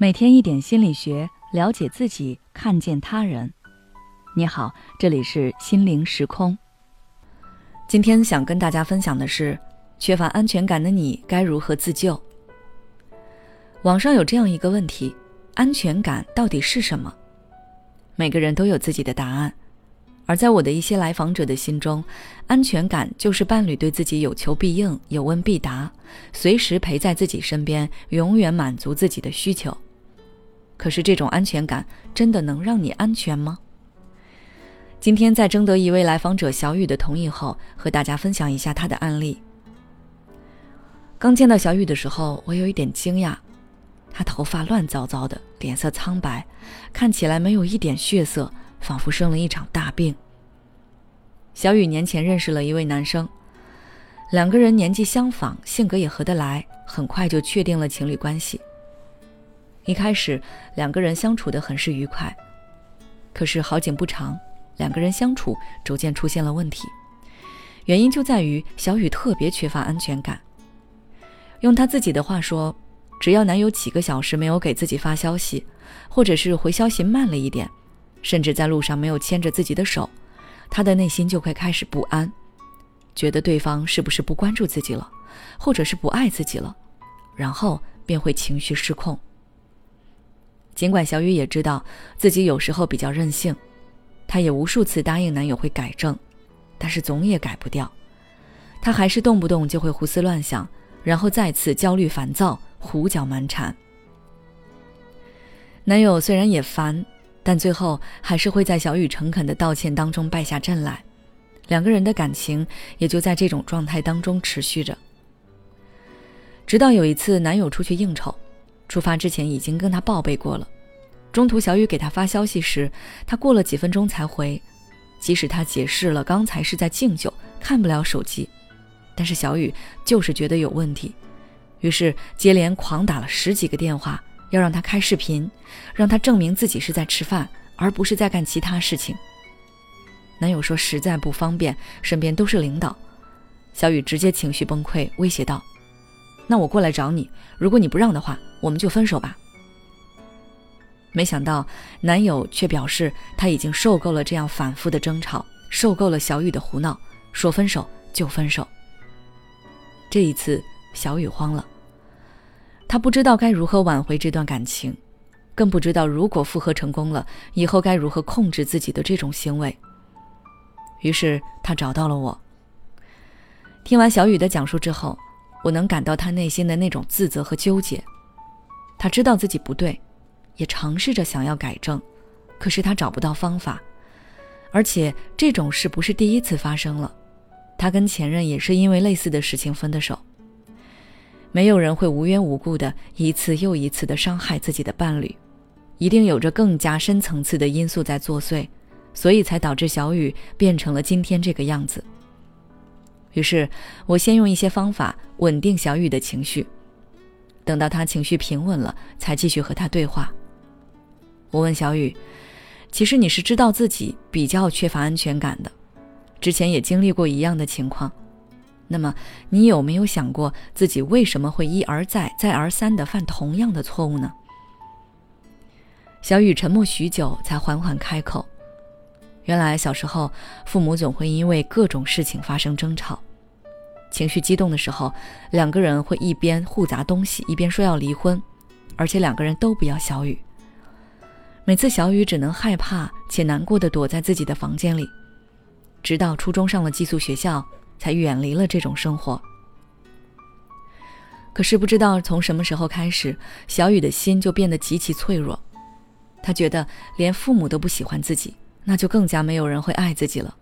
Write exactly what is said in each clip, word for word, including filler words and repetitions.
每天一点心理学，了解自己，看见他人。你好，这里是心灵时空。今天想跟大家分享的是，缺乏安全感的你该如何自救？网上有这样一个问题，安全感到底是什么？每个人都有自己的答案，而在我的一些来访者的心中，安全感就是伴侣对自己有求必应，有问必答，随时陪在自己身边，永远满足自己的需求。可是这种安全感真的能让你安全吗？今天在征得一位来访者小雨的同意后，和大家分享一下他的案例。刚见到小雨的时候，我有一点惊讶，他头发乱糟糟的，脸色苍白，看起来没有一点血色，仿佛生了一场大病。小雨年前认识了一位男生，两个人年纪相仿，性格也合得来，很快就确定了情侣关系。一开始两个人相处得很是愉快，可是好景不长，两个人相处逐渐出现了问题。原因就在于小雨特别缺乏安全感。用她自己的话说，只要男友几个小时没有给自己发消息，或者是回消息慢了一点，甚至在路上没有牵着自己的手，她的内心就会开始不安，觉得对方是不是不关注自己了，或者是不爱自己了，然后便会情绪失控。尽管小雨也知道自己有时候比较任性，她也无数次答应男友会改正，但是总也改不掉，她还是动不动就会胡思乱想，然后再次焦虑烦躁，胡搅蛮缠。男友虽然也烦，但最后还是会在小雨诚恳的道歉当中败下阵来，两个人的感情也就在这种状态当中持续着。直到有一次男友出去应酬，出发之前已经跟他报备过了，中途小雨给他发消息时，他过了几分钟才回，即使他解释了刚才是在敬酒，看不了手机，但是小雨就是觉得有问题，于是接连狂打了十几个电话，要让他开视频，让他证明自己是在吃饭，而不是在干其他事情。男友说实在不方便，身边都是领导，小雨直接情绪崩溃，威胁道，那我过来找你，如果你不让的话，我们就分手吧。没想到男友却表示他已经受够了这样反复的争吵，受够了小雨的胡闹，说分手就分手。这一次小雨慌了，她不知道该如何挽回这段感情，更不知道如果复合成功了，以后该如何控制自己的这种行为。于是她找到了我。听完小雨的讲述之后，我能感到他内心的那种自责和纠结，他知道自己不对，也尝试着想要改正，可是他找不到方法，而且这种事不是第一次发生了，他跟前任也是因为类似的事情分的手。没有人会无缘无故的一次又一次的伤害自己的伴侣，一定有着更加深层次的因素在作祟，所以才导致小雨变成了今天这个样子。于是我先用一些方法稳定小雨的情绪，等到她情绪平稳了，才继续和她对话。我问小雨，其实你是知道自己比较缺乏安全感的，之前也经历过一样的情况，那么你有没有想过自己为什么会一而再再而三地犯同样的错误呢？小雨沉默许久，才缓缓开口，原来小时候父母总会因为各种事情发生争吵，情绪激动的时候，两个人会一边互砸东西，一边说要离婚，而且两个人都不要小雨。每次小雨只能害怕且难过地躲在自己的房间里，直到初中上了寄宿学校，才远离了这种生活。可是不知道从什么时候开始，小雨的心就变得极其脆弱，她觉得连父母都不喜欢自己，那就更加没有人会爱自己了，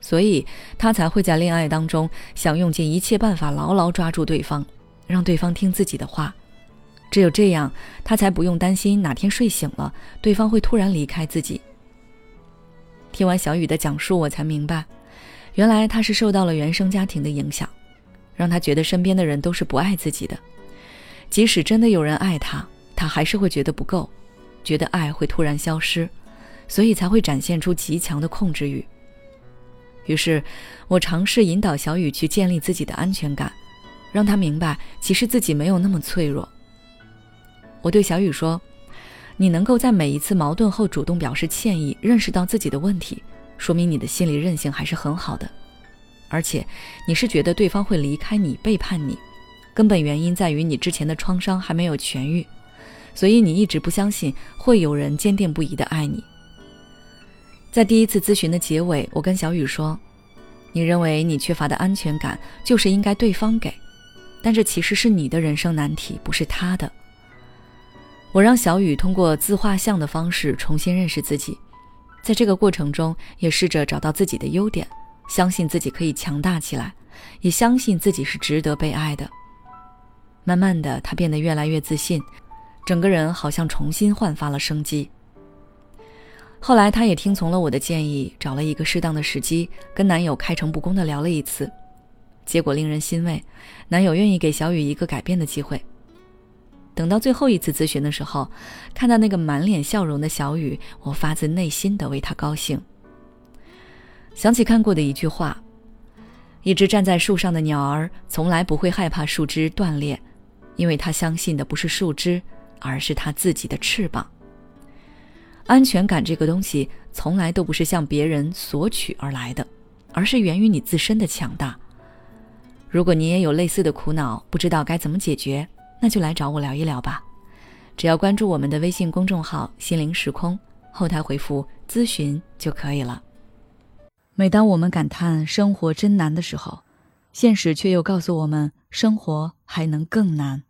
所以他才会在恋爱当中想用尽一切办法牢牢抓住对方，让对方听自己的话，只有这样他才不用担心哪天睡醒了对方会突然离开自己。听完小雨的讲述，我才明白，原来他是受到了原生家庭的影响，让他觉得身边的人都是不爱自己的，即使真的有人爱他，他还是会觉得不够，觉得爱会突然消失，所以才会展现出极强的控制欲。于是我尝试引导小雨去建立自己的安全感，让她明白其实自己没有那么脆弱。我对小雨说，你能够在每一次矛盾后主动表示歉意，认识到自己的问题，说明你的心理韧性还是很好的。而且你是觉得对方会离开你，背叛你，根本原因在于你之前的创伤还没有痊愈，所以你一直不相信会有人坚定不移地爱你。在第一次咨询的结尾，我跟小雨说，你认为你缺乏的安全感就是应该对方给，但这其实是你的人生难题，不是他的。我让小雨通过自画像的方式重新认识自己，在这个过程中也试着找到自己的优点，相信自己可以强大起来，也相信自己是值得被爱的。慢慢的，他变得越来越自信，整个人好像重新焕发了生机。后来他也听从了我的建议，找了一个适当的时机，跟男友开诚布公地聊了一次。结果令人欣慰，男友愿意给小雨一个改变的机会。等到最后一次咨询的时候，看到那个满脸笑容的小雨，我发自内心地为他高兴。想起看过的一句话，一只站在树上的鸟儿从来不会害怕树枝断裂，因为它相信的不是树枝，而是它自己的翅膀。安全感这个东西从来都不是向别人索取而来的，而是源于你自身的强大。如果你也有类似的苦恼，不知道该怎么解决，那就来找我聊一聊吧。只要关注我们的微信公众号心灵时空，后台回复咨询就可以了。每当我们感叹生活真难的时候，现实却又告诉我们生活还能更难。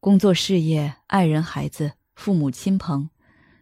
工作、事业、爱人、孩子、父母亲朋，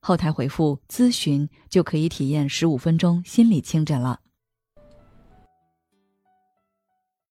后台回复咨询就可以体验十五分钟心理清诊了。